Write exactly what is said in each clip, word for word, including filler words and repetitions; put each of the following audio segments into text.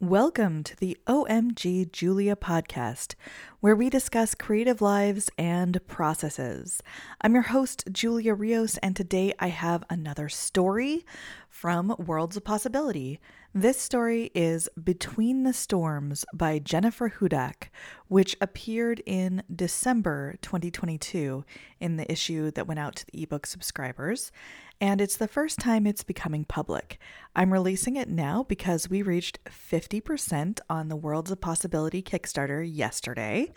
Welcome to the O M G Julia podcast, where we discuss creative lives and processes. I'm your host, Julia Rios, and today I have another story from Worlds of Possibility. This story is Between the Storms by Jennifer Hudak, which appeared in December twenty twenty-two in the issue that went out to the ebook subscribers, and it's the first time it's becoming public. I'm releasing it now because we reached fifty percent on the Worlds of Possibility Kickstarter yesterday.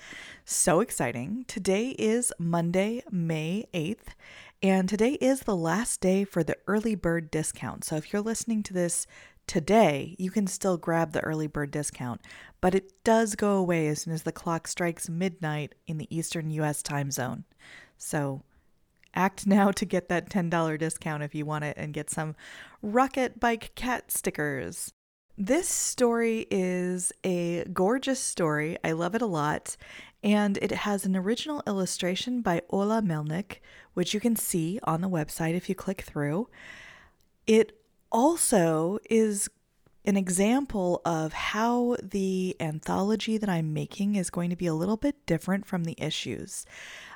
So exciting. Today is Monday, May eighth. And today is the last day for the early bird discount. So if you're listening to this today, you can still grab the early bird discount, but it does go away as soon as the clock strikes midnight in the Eastern U S time zone. So act now to get that ten dollars discount if you want it and get some Rocket Bike Cat stickers. This story is a gorgeous story. I love it a lot. And it has an original illustration by Olha Melnyk, which you can see on the website if you click through. It also is an example of how the anthology that I'm making is going to be a little bit different from the issues.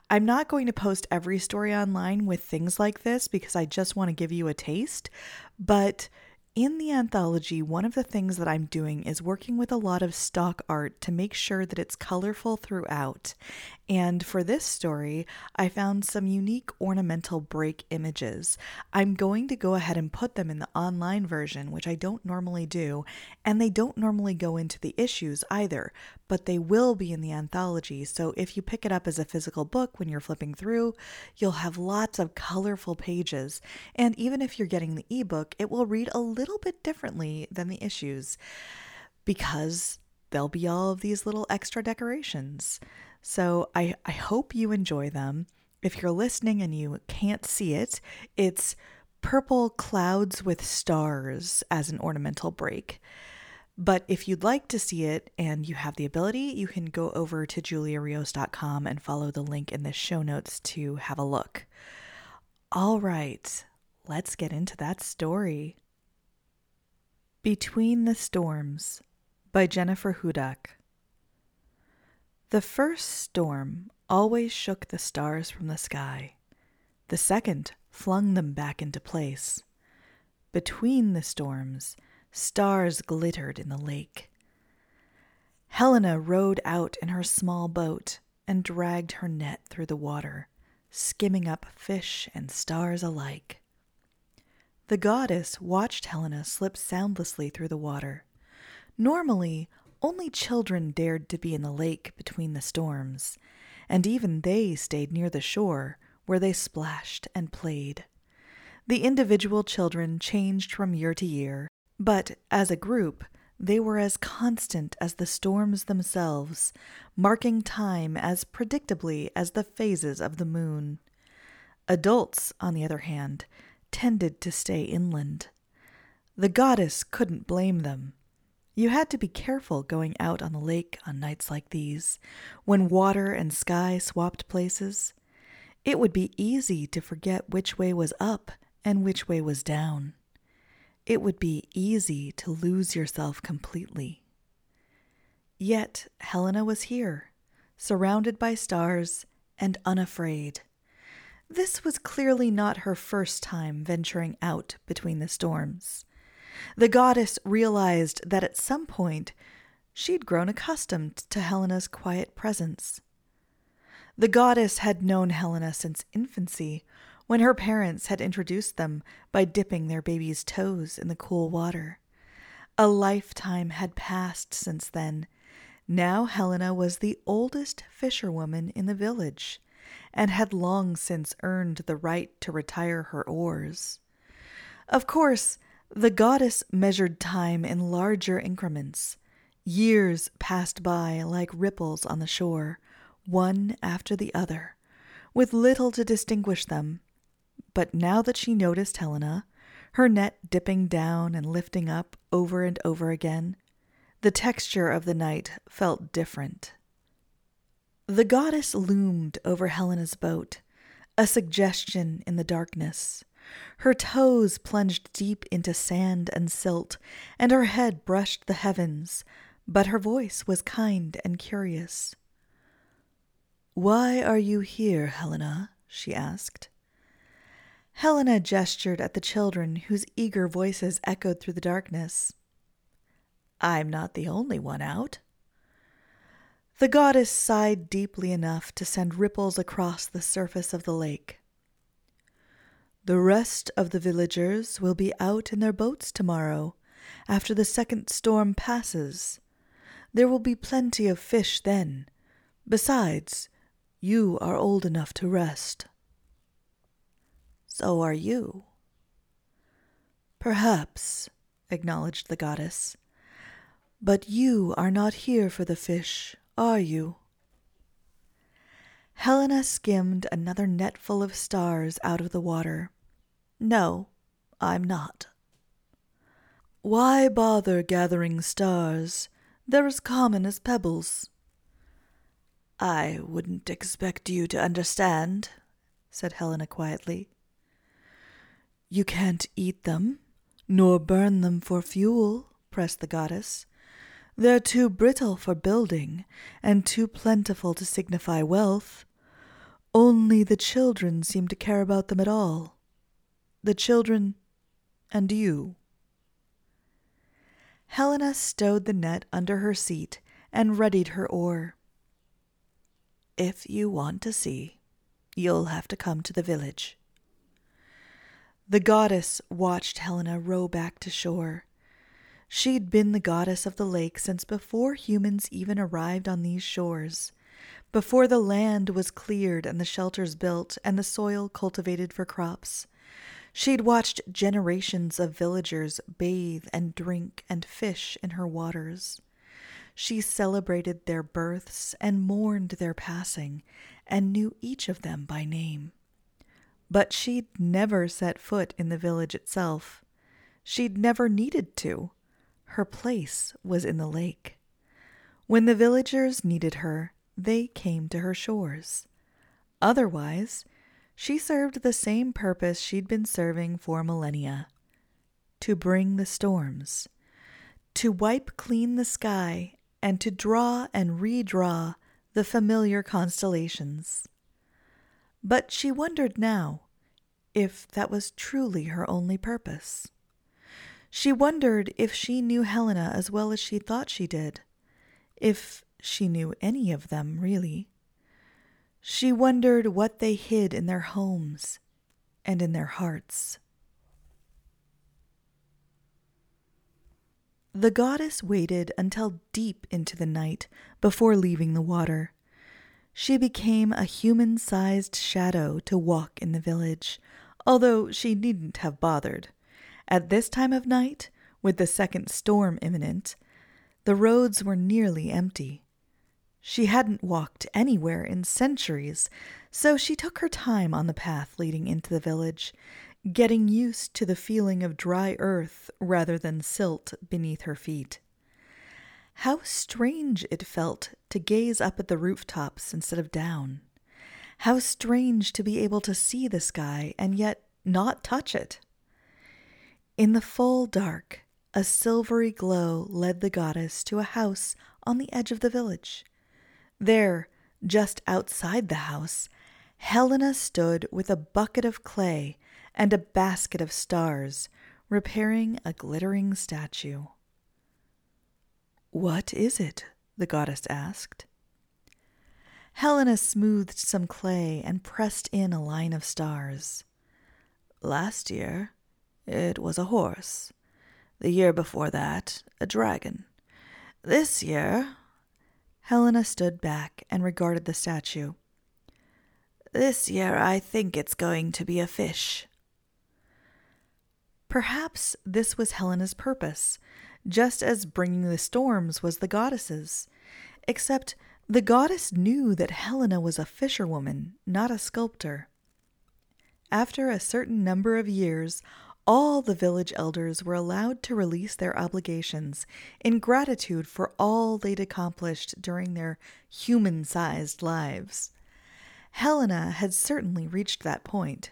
I'm not going to post every story online with things like this because I just want to give you a taste, but in the anthology, one of the things that I'm doing is working with a lot of stock art to make sure that it's colorful throughout. And for this story, I found some unique ornamental break images. I'm going to go ahead and put them in the online version, which I don't normally do, and they don't normally go into the issues either, but they will be in the anthology. So if you pick it up as a physical book when you're flipping through, you'll have lots of colorful pages. And even if you're getting the ebook, it will read a little little bit differently than the issues because there'll be all of these little extra decorations. So I, I hope you enjoy them. If you're listening and you can't see it, it's purple clouds with stars as an ornamental break. But if you'd like to see it and you have the ability, you can go over to Julia Rios dot com and follow the link in the show notes to have a look. All right, let's get into that story. Between the Storms by Jennifer Hudak. The first storm always shook the stars from the sky. The second flung them back into place. Between the storms, stars glittered in the lake. Helena rowed out in her small boat and dragged her net through the water, skimming up fish and stars alike. The goddess watched Helena slip soundlessly through the water. Normally, only children dared to be in the lake between the storms, and even they stayed near the shore, where they splashed and played. The individual children changed from year to year, but as a group, they were as constant as the storms themselves, marking time as predictably as the phases of the moon. Adults, on the other hand, tended to stay inland. The goddess couldn't blame them. You had to be careful going out on the lake on nights like these, when water and sky swapped places. It would be easy to forget which way was up and which way was down. It would be easy to lose yourself completely. Yet Helena was here, surrounded by stars and unafraid. This was clearly not her first time venturing out between the storms. The goddess realized that at some point she'd grown accustomed to Helena's quiet presence. The goddess had known Helena since infancy, when her parents had introduced them by dipping their baby's toes in the cool water. A lifetime had passed since then. Now Helena was the oldest fisherwoman in the village, and had long since earned the right to retire her oars. Of course, the goddess measured time in larger increments. Years passed by like ripples on the shore, one after the other, with little to distinguish them. But now that she noticed Helena, her net dipping down and lifting up over and over again, the texture of the night felt different. The goddess loomed over Helena's boat, a suggestion in the darkness. Her toes plunged deep into sand and silt, and her head brushed the heavens, but her voice was kind and curious. "Why are you here, Helena?" she asked. Helena gestured at the children, whose eager voices echoed through the darkness. "I'm not the only one out." The goddess sighed deeply enough to send ripples across the surface of the lake. "The rest of the villagers will be out in their boats tomorrow, after the second storm passes. There will be plenty of fish then. Besides, you are old enough to rest." "So are you." "Perhaps," acknowledged the goddess. "But you are not here for the fish, are you?" Helena skimmed another netful of stars out of the water. "No, I'm not." "Why bother gathering stars? They're as common as pebbles." "I wouldn't expect you to understand," said Helena quietly. "You can't eat them, nor burn them for fuel," pressed the goddess. "They're too brittle for building, and too plentiful to signify wealth. Only the children seem to care about them at all. The children and you." Helena stowed the net under her seat and readied her oar. "If you want to see, you'll have to come to the village." The goddess watched Helena row back to shore. She'd been the goddess of the lake since before humans even arrived on these shores, before the land was cleared and the shelters built and the soil cultivated for crops. She'd watched generations of villagers bathe and drink and fish in her waters. She celebrated their births and mourned their passing, and knew each of them by name. But she'd never set foot in the village itself. She'd never needed to. Her place was in the lake. When the villagers needed her, they came to her shores. Otherwise, she served the same purpose she'd been serving for millennia: to bring the storms, to wipe clean the sky, and to draw and redraw the familiar constellations. But she wondered now if that was truly her only purpose. She wondered if she knew Helena as well as she thought she did, if she knew any of them, really. She wondered what they hid in their homes and in their hearts. The goddess waited until deep into the night before leaving the water. She became a human-sized shadow to walk in the village, although she needn't have bothered. At this time of night, with the second storm imminent, the roads were nearly empty. She hadn't walked anywhere in centuries, so she took her time on the path leading into the village, getting used to the feeling of dry earth rather than silt beneath her feet. How strange it felt to gaze up at the rooftops instead of down. How strange to be able to see the sky and yet not touch it. In the full dark, a silvery glow led the goddess to a house on the edge of the village. There, just outside the house, Helena stood with a bucket of clay and a basket of stars, repairing a glittering statue. "What is it?" the goddess asked. Helena smoothed some clay and pressed in a line of stars. "Last year, it was a horse. The year before that, a dragon. This year..." Helena stood back and regarded the statue. "This year, I think it's going to be a fish." Perhaps this was Helena's purpose, just as bringing the storms was the goddess's, except the goddess knew that Helena was a fisherwoman, not a sculptor. After a certain number of years, all the village elders were allowed to release their obligations in gratitude for all they'd accomplished during their human-sized lives. Helena had certainly reached that point.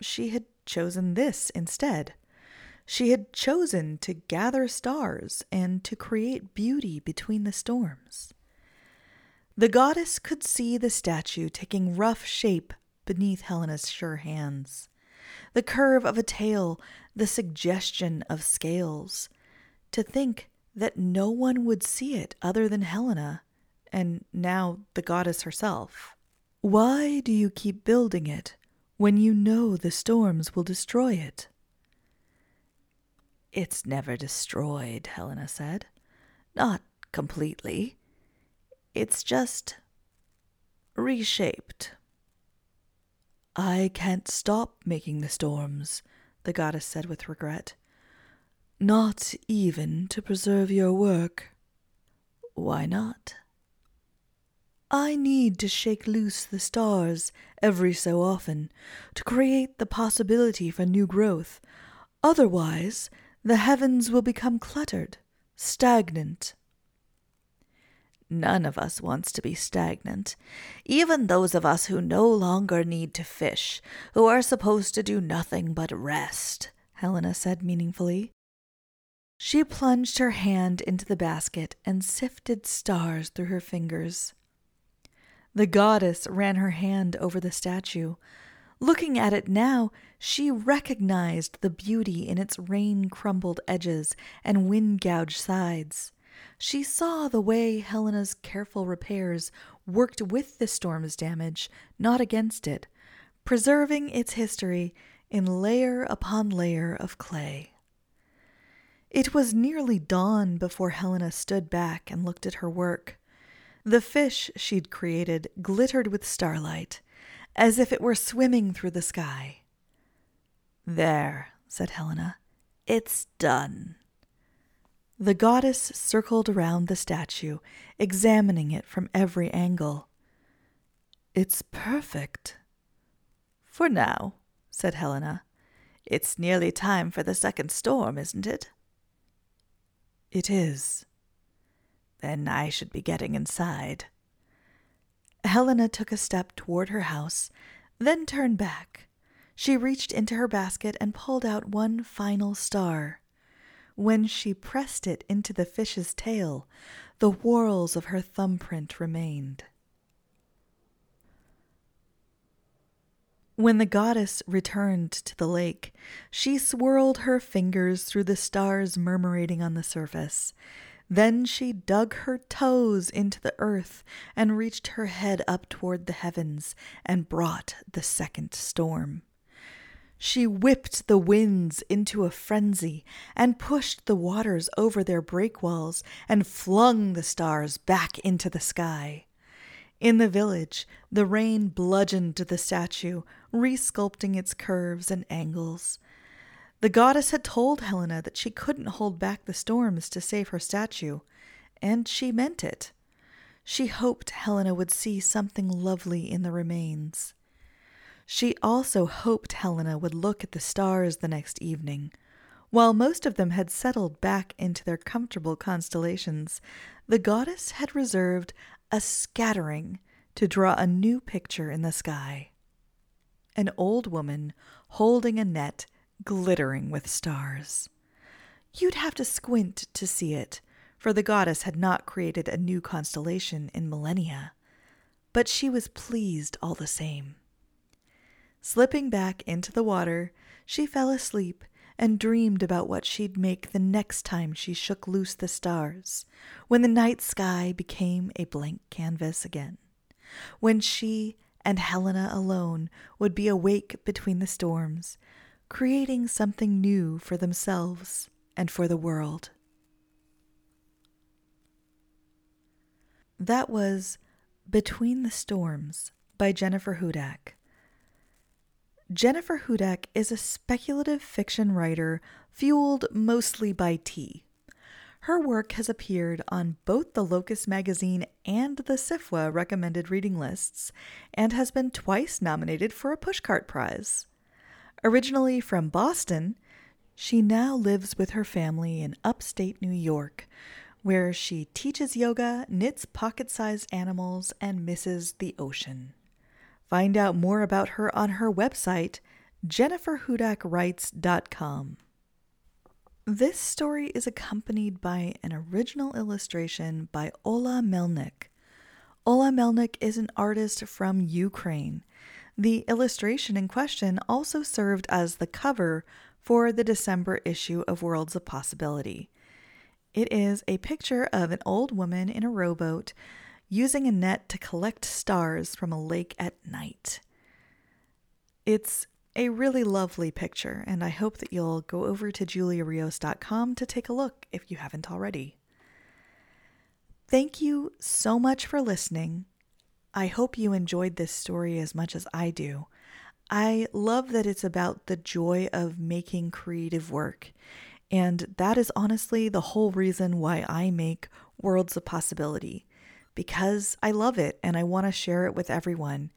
She had chosen this instead. She had chosen to gather stars and to create beauty between the storms. The goddess could see the statue taking rough shape beneath Helena's sure hands. The curve of a tail, the suggestion of scales. To think that no one would see it other than Helena, and now the goddess herself. "Why do you keep building it when you know the storms will destroy it?" "It's never destroyed," Helena said. "Not completely. It's just reshaped." "I can't stop making the storms," the goddess said with regret. "Not even to preserve your work." "Why not?" "I need to shake loose the stars every so often to create the possibility for new growth. Otherwise, the heavens will become cluttered, stagnant." "None of us wants to be stagnant. Even those of us who no longer need to fish, who are supposed to do nothing but rest," Helena said meaningfully. She plunged her hand into the basket and sifted stars through her fingers. The goddess ran her hand over the statue. Looking at it now, she recognized the beauty in its rain-crumbled edges and wind-gouged sides. She saw the way Helena's careful repairs worked with the storm's damage, not against it, preserving its history in layer upon layer of clay. It was nearly dawn before Helena stood back and looked at her work. The fish she'd created glittered with starlight, as if it were swimming through the sky. "There," said Helena, "it's done." The goddess circled around the statue, examining it from every angle. "It's perfect." "For now," said Helena. "It's nearly time for the second storm, isn't it?" "It is." "Then I should be getting inside." Helena took a step toward her house, then turned back. She reached into her basket and pulled out one final star. When she pressed it into the fish's tail, the whorls of her thumbprint remained. When the goddess returned to the lake, she swirled her fingers through the stars murmurating on the surface. Then she dug her toes into the earth and reached her head up toward the heavens and brought the second storm. She whipped the winds into a frenzy and pushed the waters over their breakwalls and flung the stars back into the sky. In the village, the rain bludgeoned the statue, resculpting its curves and angles. The goddess had told Helena that she couldn't hold back the storms to save her statue, and she meant it. She hoped Helena would see something lovely in the remains. She also hoped Helena would look at the stars the next evening. While most of them had settled back into their comfortable constellations, the goddess had reserved a scattering to draw a new picture in the sky. An old woman holding a net glittering with stars. You'd have to squint to see it, for the goddess had not created a new constellation in millennia. But she was pleased all the same. Slipping back into the water, she fell asleep and dreamed about what she'd make the next time she shook loose the stars, when the night sky became a blank canvas again, when she and Helena alone would be awake between the storms, creating something new for themselves and for the world. That was Between the Storms by Jennifer Hudak. Jennifer Hudak is a speculative fiction writer fueled mostly by tea. Her work has appeared on both the Locus magazine and the S I F W A recommended reading lists, and has been twice nominated for a Pushcart Prize. Originally from Boston, she now lives with her family in upstate New York, where she teaches yoga, knits pocket-sized animals, and misses the ocean. Find out more about her on her website, Jennifer Hudak Writes dot com. This story is accompanied by an original illustration by Olha Melnyk. Olha Melnyk is an artist from Ukraine. The illustration in question also served as the cover for the December issue of Worlds of Possibility. It is a picture of an old woman in a rowboat using a net to collect stars from a lake at night. It's a really lovely picture, and I hope that you'll go over to Julia Rios dot com to take a look if you haven't already. Thank you so much for listening. I hope you enjoyed this story as much as I do. I love that it's about the joy of making creative work, and that is honestly the whole reason why I make Worlds of Possibility, because I love it and I want to share it with everyone.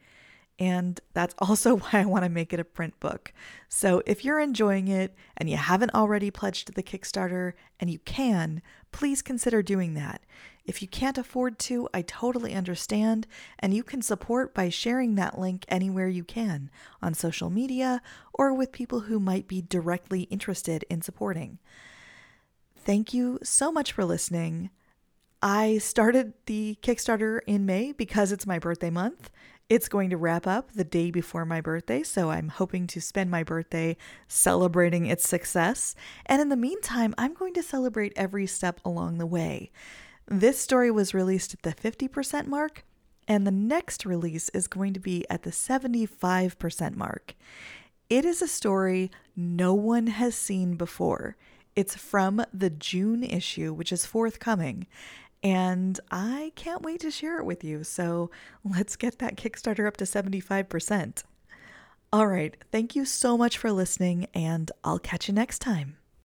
And that's also why I want to make it a print book. So if you're enjoying it and you haven't already pledged to the Kickstarter, and you can, please consider doing that. If you can't afford to, I totally understand, and you can support by sharing that link anywhere you can, on social media or with people who might be directly interested in supporting. Thank you so much for listening. I started the Kickstarter in May because it's my birthday month. It's going to wrap up the day before my birthday, so I'm hoping to spend my birthday celebrating its success. And in the meantime, I'm going to celebrate every step along the way. This story was released at the fifty percent mark, and the next release is going to be at the seventy-five percent mark. It is a story no one has seen before. It's from the June issue, which is forthcoming. And I can't wait to share it with you, so let's get that Kickstarter up to seventy-five percent. All right, thank you so much for listening, and I'll catch you next time.